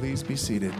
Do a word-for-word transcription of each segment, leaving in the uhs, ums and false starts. Please be seated.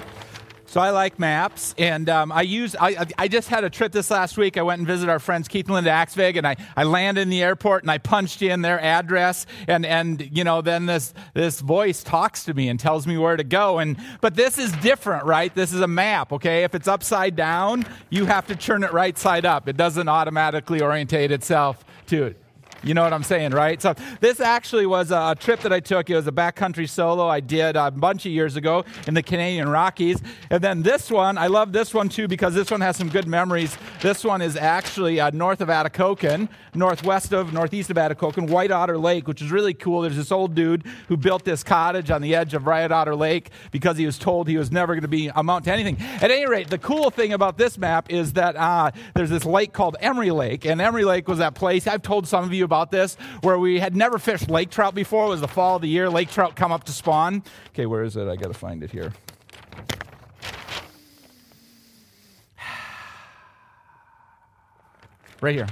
So I like maps, and um, I used. I, I just had a trip this last week. I went and visited our friends Keith and Linda Axvig, and I, I landed in the airport, and I punched in their address, and, and you know, then this this voice talks to me and tells me where to go. And but this is different, right? This is a map, okay? If it's upside down, you have to turn it right side up. It doesn't automatically orientate itself to it. You know what I'm saying, right? So this actually was a trip that I took. It was a backcountry solo I did a bunch of years ago in the Canadian Rockies. And then this one, I love this one too because this one has some good memories. This one is actually uh, north of Atikokan, northwest of, northeast of Atikokan, White Otter Lake, which is really cool. There's this old dude who built this cottage on the edge of White Otter Lake because he was told he was never going to be amount to anything. At any rate, the cool thing about this map is that uh, there's this lake called Emery Lake, and Emery Lake was that place, I've told some of you about this, where we had never fished lake trout before. It was the fall of the year. Lake trout come up to spawn. Okay, where is it? I got to find it here. Right here.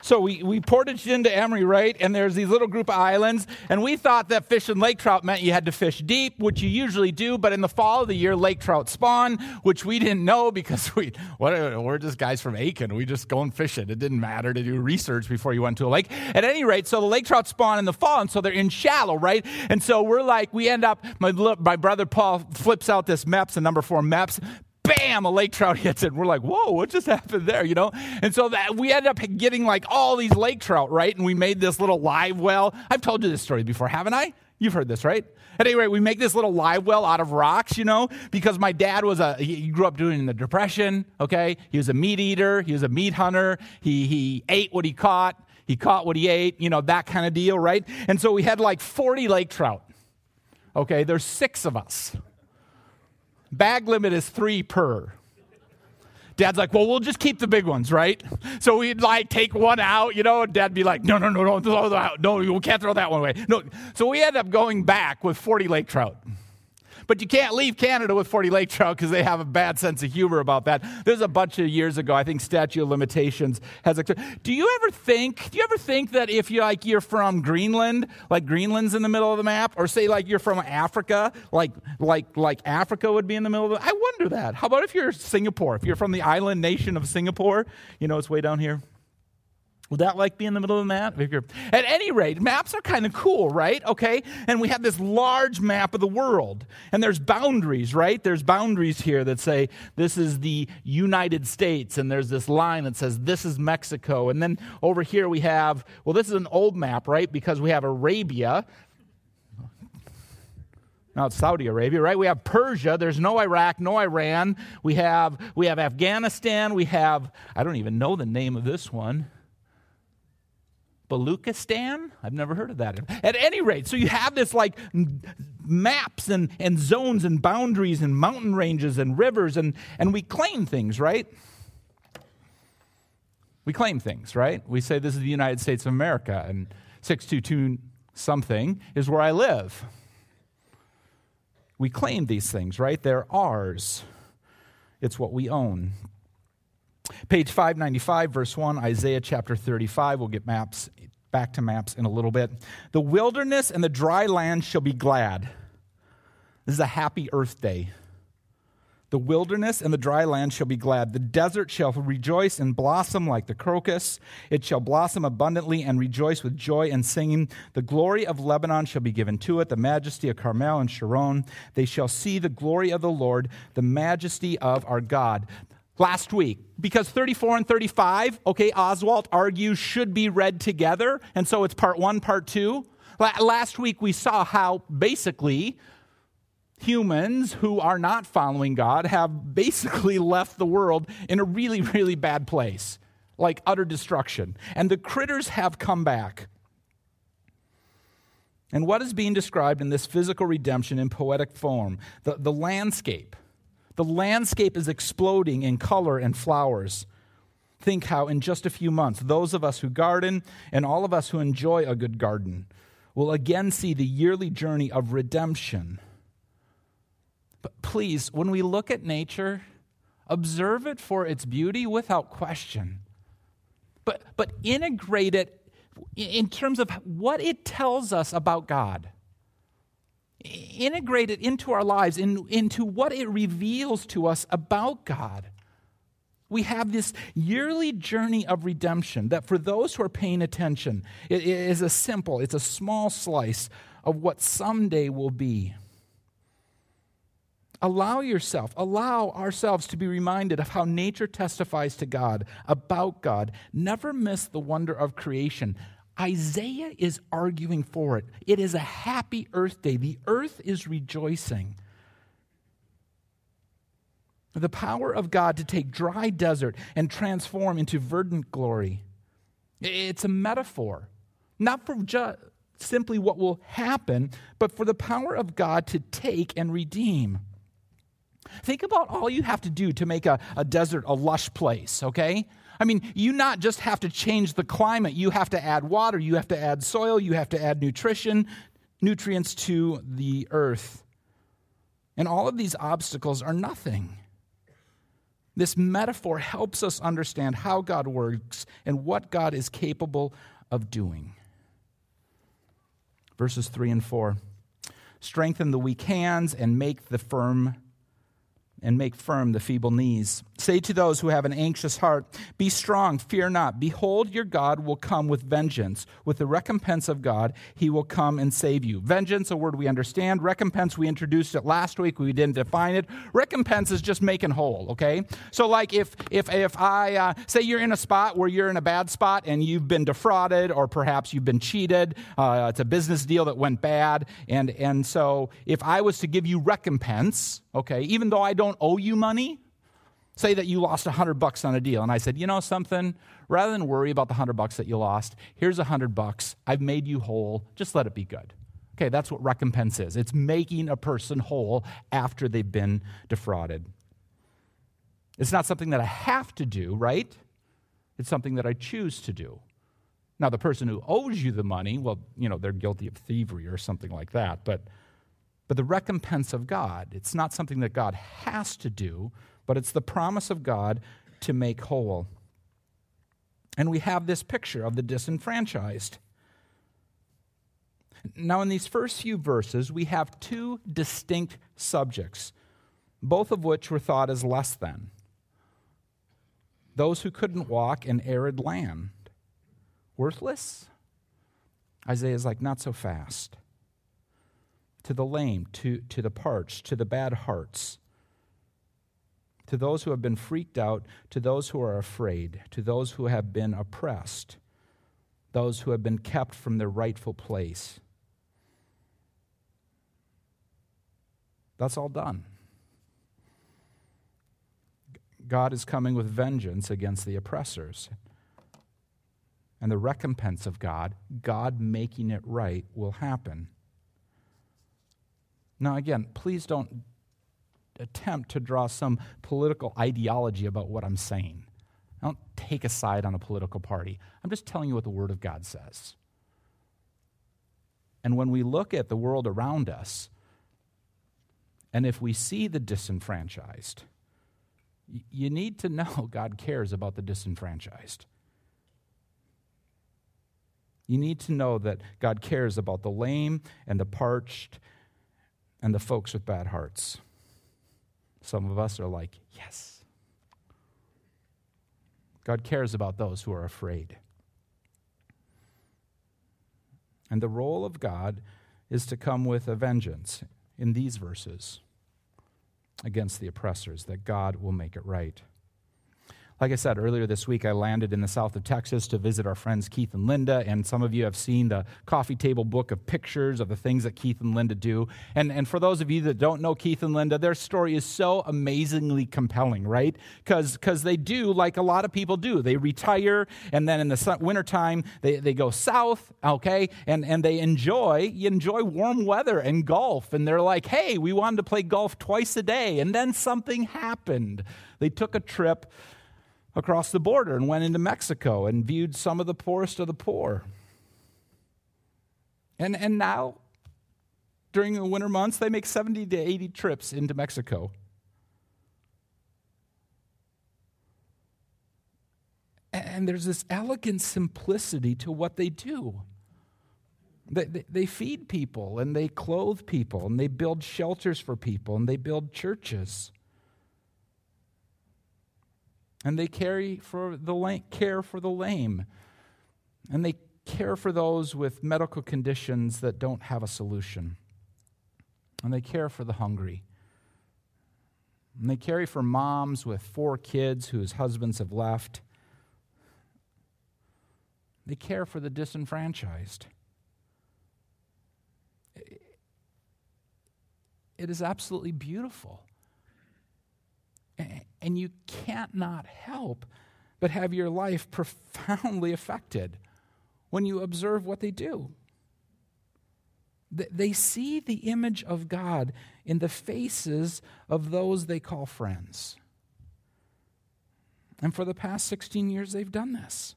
So we, we portaged into Emery, right? And there's these little group of islands. And we thought that fishing lake trout meant you had to fish deep, which you usually do. But in the fall of the year, lake trout spawn, which we didn't know because we what, we're just guys from Aiken. We just go and fish it. It didn't matter to do research before you went to a lake. At any rate, so the lake trout spawn in the fall. And so they're in shallow, right? And so we're like, we end up, my, my brother Paul flips out this Mepps, a number four Mepps. Bam, a lake trout hits it. We're like, whoa, what just happened there, you know? And so that we ended up getting like all these lake trout, right? And we made this little live well. I've told you this story before, haven't I? You've heard this, right? At any rate, we make this little live well out of rocks, you know, because my dad was a, he grew up doing the Depression, okay? He was a meat eater. He was a meat hunter. He he ate what he caught. He caught what he ate, you know, that kind of deal, right? And so we had like forty lake trout, okay? There's six of us. Bag limit is three per. Dad's like, well, we'll just keep the big ones, right? So we'd like take one out, you know, and Dad'd be like, no, no, no, don't throw that out. No, we can't throw that one away. No. So we end up going back with forty lake trout. But you can't leave Canada with forty lake trout because they have a bad sense of humor about that. There's a bunch of years ago, I think statute of limitations has a... Do you ever think, do you ever think that if you like you're from Greenland, like Greenland's in the middle of the map, or say like you're from Africa, like like like Africa would be in the middle of the... I wonder that. How about if you're Singapore, if you're from the island nation of Singapore, you know, it's way down here. Would that like be in the middle of the map? If you're, at any rate, maps are kind of cool, right? Okay, and we have this large map of the world, and there's boundaries, right? There's boundaries here that say this is the United States, and there's this line that says this is Mexico, and then over here we have, well, this is an old map, right? Because we have Arabia. Now it's Saudi Arabia, right? We have Persia. There's no Iraq, no Iran. We have we have Afghanistan. We have, I don't even know the name of this one. Balochistan? I've never heard of that. At any rate, so you have this like maps and, and zones and boundaries and mountain ranges and rivers and, and we claim things, right? We claim things, right? We say this is the United States of America and six two two something is where I live. We claim these things, right? They're ours. It's what we own. Page five ninety-five, verse one, Isaiah chapter thirty-five. We'll get maps back to maps in a little bit. The wilderness and the dry land shall be glad. This is a happy earth day. The wilderness and the dry land shall be glad. The desert shall rejoice and blossom like the crocus. It shall blossom abundantly and rejoice with joy and singing. The glory of Lebanon shall be given to it, the majesty of Carmel and Sharon. They shall see the glory of the Lord, the majesty of our God. Last week, because thirty-four and thirty-five, okay, Oswald argues should be read together, and so it's part one, part two. Last week we saw how basically humans who are not following God have basically left the world in a really, really bad place, like utter destruction. And the critters have come back. And what is being described in this physical redemption in poetic form? The, the landscape. The landscape is exploding in color and flowers. Think how in just a few months, those of us who garden and all of us who enjoy a good garden will again see the yearly journey of redemption. But please, when we look at nature, observe it for its beauty without question. But, but integrate it in terms of what it tells us about God. integrate it into our lives, in, into what it reveals to us about God. We have this yearly journey of redemption that, for those who are paying attention, it is a simple, it's a small slice of what someday will be. Allow yourself, allow ourselves to be reminded of how nature testifies to God, about God. Never miss the wonder of creation. Isaiah is arguing for it. It is a happy Earth Day. The earth is rejoicing. The power of God to take dry desert and transform into verdant glory. It's a metaphor, not for just simply what will happen, but for the power of God to take and redeem. Think about all you have to do to make a, a desert a lush place, okay? I mean, you not just have to change the climate, you have to add water, you have to add soil, you have to add nutrition, nutrients to the earth. And all of these obstacles are nothing. This metaphor helps us understand how God works and what God is capable of doing. Verses three and four. Strengthen the weak hands and make the firm and make firm the feeble knees. Say to those who have an anxious heart, be strong, fear not. Behold, your God will come with vengeance. With the recompense of God, he will come and save you. Vengeance, a word we understand. Recompense, we introduced it last week. We didn't define it. Recompense is just making whole, okay? So like if if if I, uh, say you're in a spot where you're in a bad spot and you've been defrauded or perhaps you've been cheated. Uh, it's a business deal that went bad. And, and so if I was to give you recompense, okay, even though I don't owe you money, say that you lost one hundred bucks on a deal. And I said, you know something, rather than worry about the one hundred bucks that you lost, here's one hundred bucks. I've made you whole. Just let it be good. Okay, that's what recompense is. It's making a person whole after they've been defrauded. It's not something that I have to do, right? It's something that I choose to do. Now, the person who owes you the money, well, you know, they're guilty of thievery or something like that, but But the recompense of God, it's not something that God has to do, but it's the promise of God to make whole. And we have this picture of the disenfranchised. Now, in these first few verses, we have two distinct subjects, both of which were thought as less than. Those who couldn't walk in arid land. Worthless? Isaiah's like, not so fast. To the lame, to, to the parched, to the bad hearts, to those who have been freaked out, to those who are afraid, to those who have been oppressed, those who have been kept from their rightful place. That's all done. God is coming with vengeance against the oppressors. And the recompense of God, God making it right, will happen. Now, again, please don't attempt to draw some political ideology about what I'm saying. I don't take a side on a political party. I'm just telling you what the Word of God says. And when we look at the world around us, and if we see the disenfranchised, you need to know God cares about the disenfranchised. You need to know that God cares about the lame and the parched and the folks with bad hearts. Some of us are like, yes. God cares about those who are afraid. And the role of God is to come with a vengeance in these verses against the oppressors, that God will make it right. Like I said, earlier this week, I landed in the south of Texas to visit our friends Keith and Linda, and some of you have seen the coffee table book of pictures of the things that Keith and Linda do. And, and for those of you that don't know Keith and Linda, their story is so amazingly compelling, right? Because because they do like a lot of people do. They retire, and then in the wintertime, they, they go south, okay? And, and they enjoy, you enjoy warm weather and golf. And they're like, hey, we wanted to play golf twice a day. And then something happened. They took a trip across the border and went into Mexico and viewed some of the poorest of the poor. And and now, during the winter months, they make seventy to eighty trips into Mexico. And there's this elegant simplicity to what they do. They, they feed people, and they clothe people, and they build shelters for people, and they build churches. And they carry for the lame, care for the lame. And they care for those with medical conditions that don't have a solution. And they care for the hungry. And they care for moms with four kids whose husbands have left. They care for the disenfranchised. It is absolutely beautiful. And you can't not help but have your life profoundly affected when you observe what they do. They see the image of God in the faces of those they call friends. And for the past sixteen years, they've done this.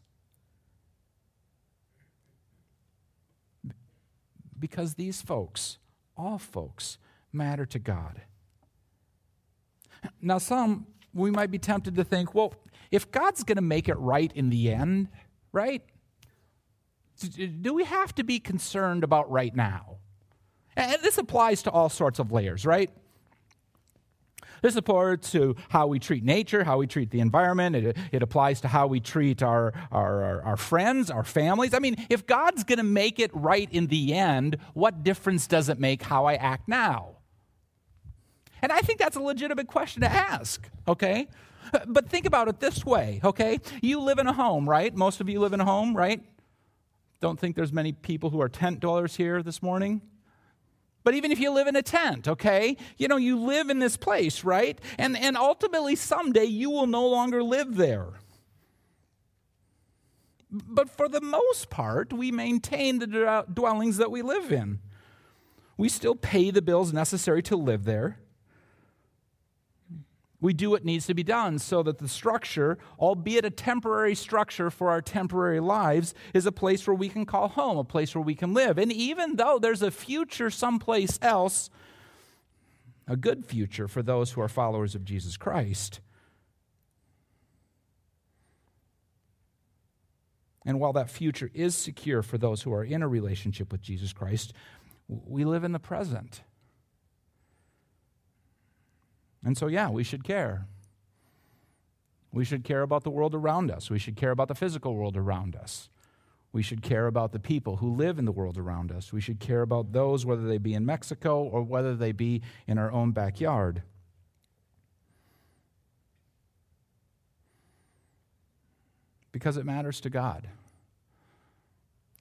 Because these folks, all folks, matter to God. Now, some, we might be tempted to think, well, if God's going to make it right in the end, right? Do we have to be concerned about right now? And this applies to all sorts of layers, right? This applies to how we treat nature, how we treat the environment. It, it applies to how we treat our, our, our, our friends, our families. I mean, if God's going to make it right in the end, what difference does it make how I act now? And I think that's a legitimate question to ask, okay? But think about it this way, okay? You live in a home, right? Most of you live in a home, right? Don't think there's many people who are tent dwellers here this morning. But even if you live in a tent, okay, you know, you live in this place, right? And and ultimately someday you will no longer live there. But for the most part, we maintain the dwellings that we live in. We still pay the bills necessary to live there. We do what needs to be done so that the structure, albeit a temporary structure for our temporary lives, is a place where we can call home, a place where we can live. And even though there's a future someplace else, a good future for those who are followers of Jesus Christ. And while that future is secure for those who are in a relationship with Jesus Christ, we live in the present. And so, yeah, we should care. We should care about the world around us. We should care about the physical world around us. We should care about the people who live in the world around us. We should care about those, whether they be in Mexico or whether they be in our own backyard. Because it matters to God.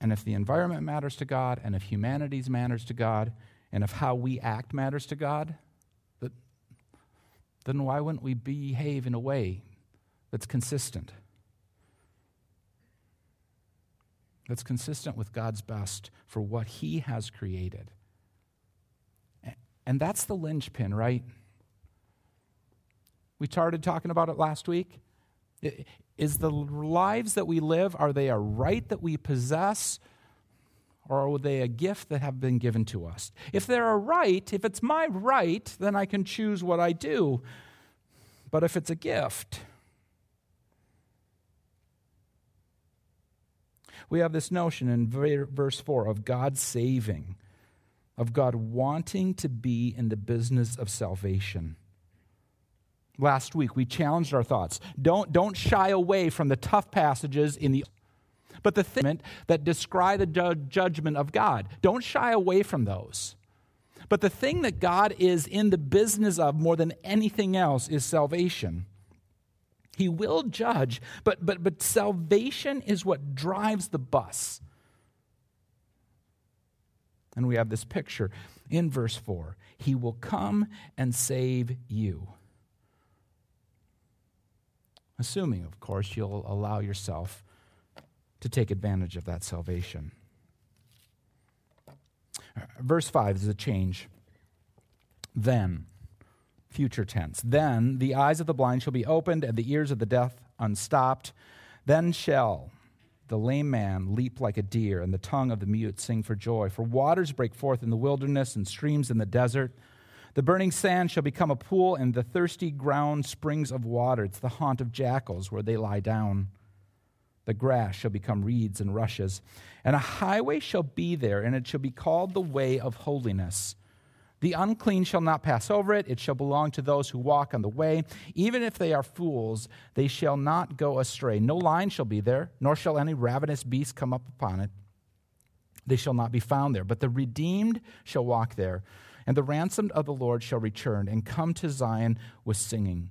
And if the environment matters to God, and if humanities matters to God, and if how we act matters to God, then why wouldn't we behave in a way that's consistent? That's consistent with God's best for what He has created. And that's the linchpin, right? We started talking about it last week. Is the lives that we live, are they a right that we possess, or are they a gift that have been given to us? If they're a right, if it's my right, then I can choose what I do. But if it's a gift, we have this notion in verse four of God saving, of God wanting to be in the business of salvation. Last week, we challenged our thoughts. Don't, don't shy away from the tough passages in the But the thing that describe the judgment of God, don't shy away from those. But the thing that God is in the business of more than anything else is salvation. He will judge, but but but salvation is what drives the bus. And we have this picture in verse four. He will come and save you. Assuming, of course, you'll allow yourself to take advantage of that salvation. Verse five is a change. Then, future tense, then the eyes of the blind shall be opened and the ears of the deaf unstopped. Then shall the lame man leap like a deer and the tongue of the mute sing for joy. For waters break forth in the wilderness and streams in the desert. The burning sand shall become a pool and the thirsty ground springs of water. It's the haunt of jackals where they lie down. The grass shall become reeds and rushes. And a highway shall be there, and it shall be called the way of holiness. The unclean shall not pass over it. It shall belong to those who walk on the way. Even if they are fools, they shall not go astray. No lion shall be there, nor shall any ravenous beast come up upon it. They shall not be found there. But the redeemed shall walk there, and the ransomed of the Lord shall return and come to Zion with singing.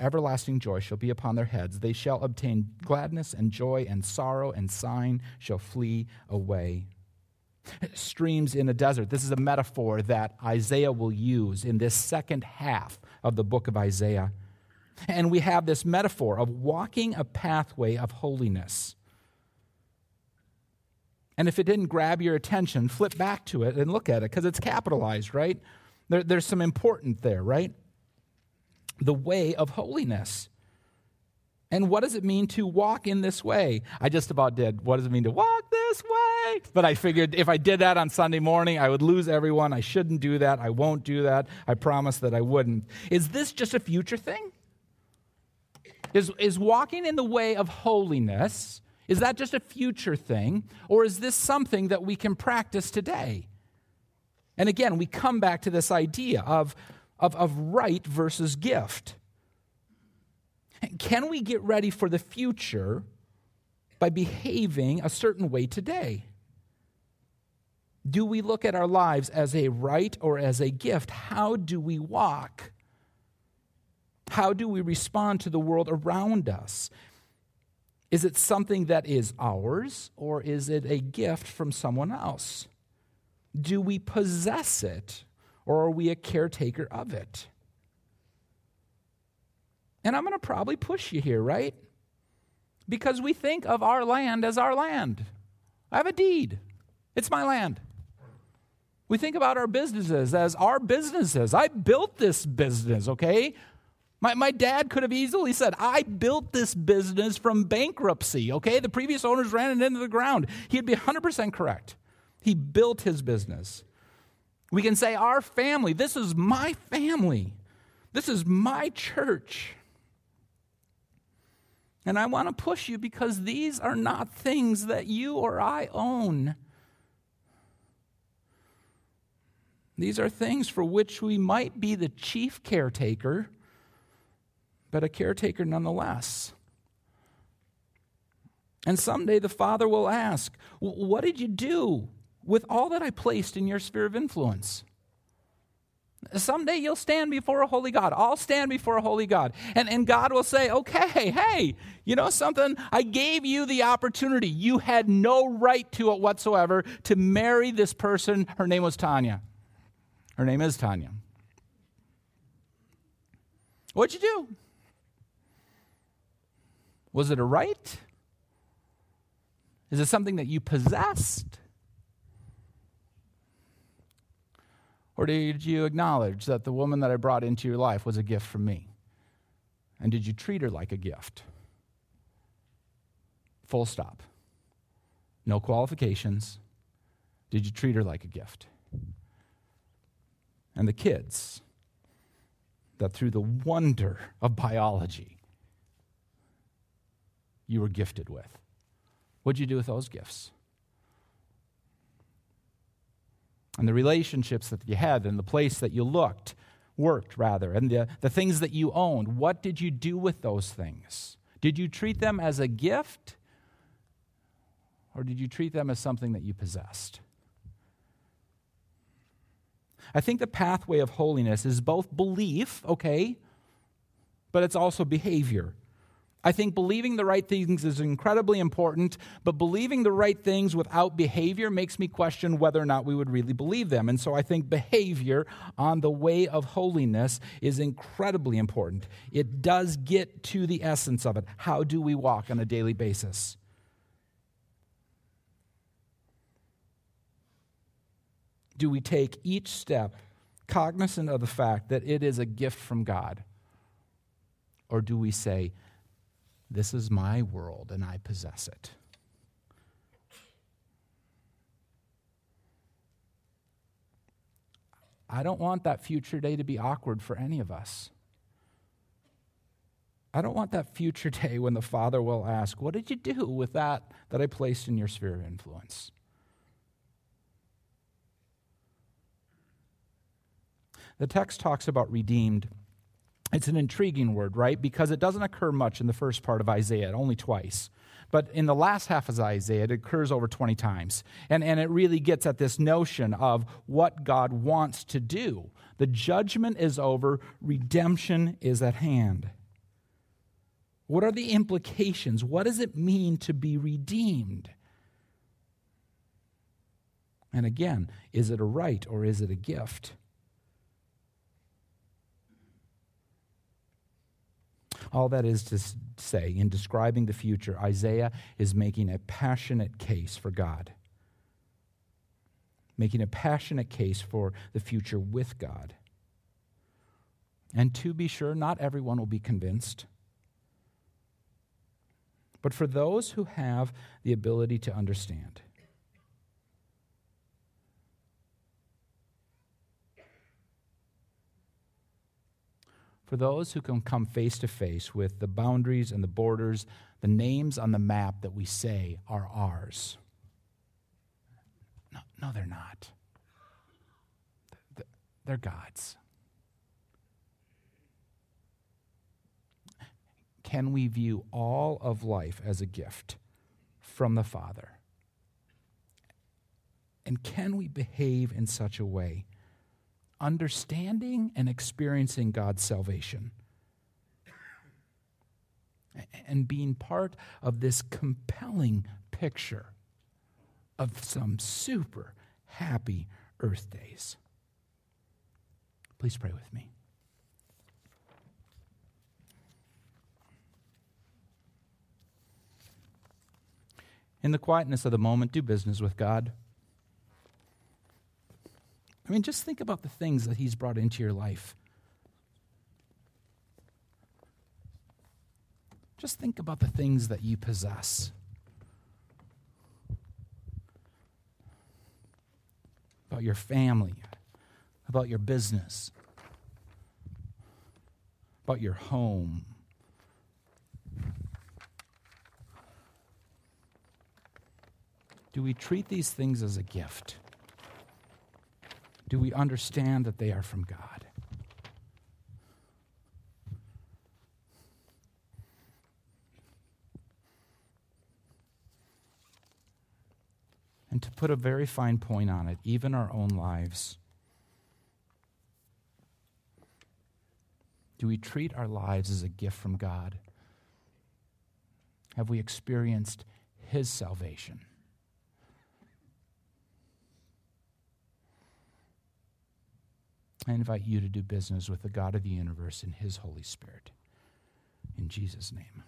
Everlasting joy shall be upon their heads. They shall obtain gladness and joy, and sorrow and sighing shall flee away. Streams in a desert. This is a metaphor that Isaiah will use in this second half of the book of Isaiah. And we have this metaphor of walking a pathway of holiness. And if it didn't grab your attention, flip back to it and look at it, because it's capitalized, right? There, there's some important there, right? The way of holiness. And what does it mean to walk in this way? I just about did. What does it mean to walk this way? But I figured if I did that on Sunday morning, I would lose everyone. I shouldn't do that. I won't do that. I promise that I wouldn't. Is this just a future thing? Is, is walking in the way of holiness, is that just a future thing? Or is this something that we can practice today? And again, we come back to this idea of, of, of right versus gift. Can we get ready for the future by behaving a certain way today? Do we look at our lives as a right or as a gift? How do we walk? How do we respond to the world around us? Is it something that is ours, or is it a gift from someone else? Do we possess it, or are we a caretaker of it? And I'm going to probably push you here, right? Because we think of our land as our land. I have a deed. It's my land. We think about our businesses as our businesses. I built this business, okay? My my dad could have easily said, I built this business from bankruptcy, okay? The previous owners ran it into the ground. He'd be one hundred percent correct. He built his business. We can say, our family, this is my family. This is my church. And I want to push you, because these are not things that you or I own. These are things for which we might be the chief caretaker, but a caretaker nonetheless. And someday the Father will ask, what did you do with all that I placed in your sphere of influence? Someday you'll stand before a holy God. I'll stand before a holy God. And, and God will say, okay, hey, you know something? I gave you the opportunity. You had no right to it whatsoever to marry this person. Her name was Tanya. Her name is Tanya. What'd you do? Was it a right? Is it something that you possessed? Or did you acknowledge that the woman that I brought into your life was a gift from me? And did you treat her like a gift? Full stop. No qualifications. Did you treat her like a gift? And the kids, that through the wonder of biology, you were gifted with. What'd you do with those gifts? And the relationships that you had, and the place that you looked, worked rather, and the, the things that you owned, what did you do with those things? Did you treat them as a gift, or did you treat them as something that you possessed? I think the pathway of holiness is both belief, okay, but it's also behavior. I think believing the right things is incredibly important, but believing the right things without behavior makes me question whether or not we would really believe them. And so I think behavior on the way of holiness is incredibly important. It does get to the essence of it. How do we walk on a daily basis? Do we take each step cognizant of the fact that it is a gift from God? Or do we say, this is my world, and I possess it? I don't want that future day to be awkward for any of us. I don't want that future day when the Father will ask, what did you do with that that I placed in your sphere of influence? The text talks about redeemed. It's an intriguing word, right? Because it doesn't occur much in the first part of Isaiah, only twice. But in the last half of Isaiah, it occurs over twenty times. And, and it really gets at this notion of what God wants to do. The judgment is over. Redemption is at hand. What are the implications? What does it mean to be redeemed? And again, is it a right or is it a gift? All that is to say, in describing the future, Isaiah is making a passionate case for God. Making a passionate case for the future with God. And to be sure, not everyone will be convinced. But for those who have the ability to understand. For those who can come face to face with the boundaries and the borders, the names on the map that we say are ours. No, no, they're not. They're God's. Can we view all of life as a gift from the Father? And can we behave in such a way? Understanding and experiencing God's salvation and being part of this compelling picture of some super happy Earth days. Please pray with me. In the quietness of the moment, do business with God. I mean, just think about the things that he's brought into your life. Just think about the things that you possess. About your family, about your business, about your home. Do we treat these things as a gift? Do we understand that they are from God? And to put a very fine point on it, even our own lives. Do we treat our lives as a gift from God? Have we experienced his salvation? I invite you to do business with the God of the universe and his Holy Spirit. In Jesus' name.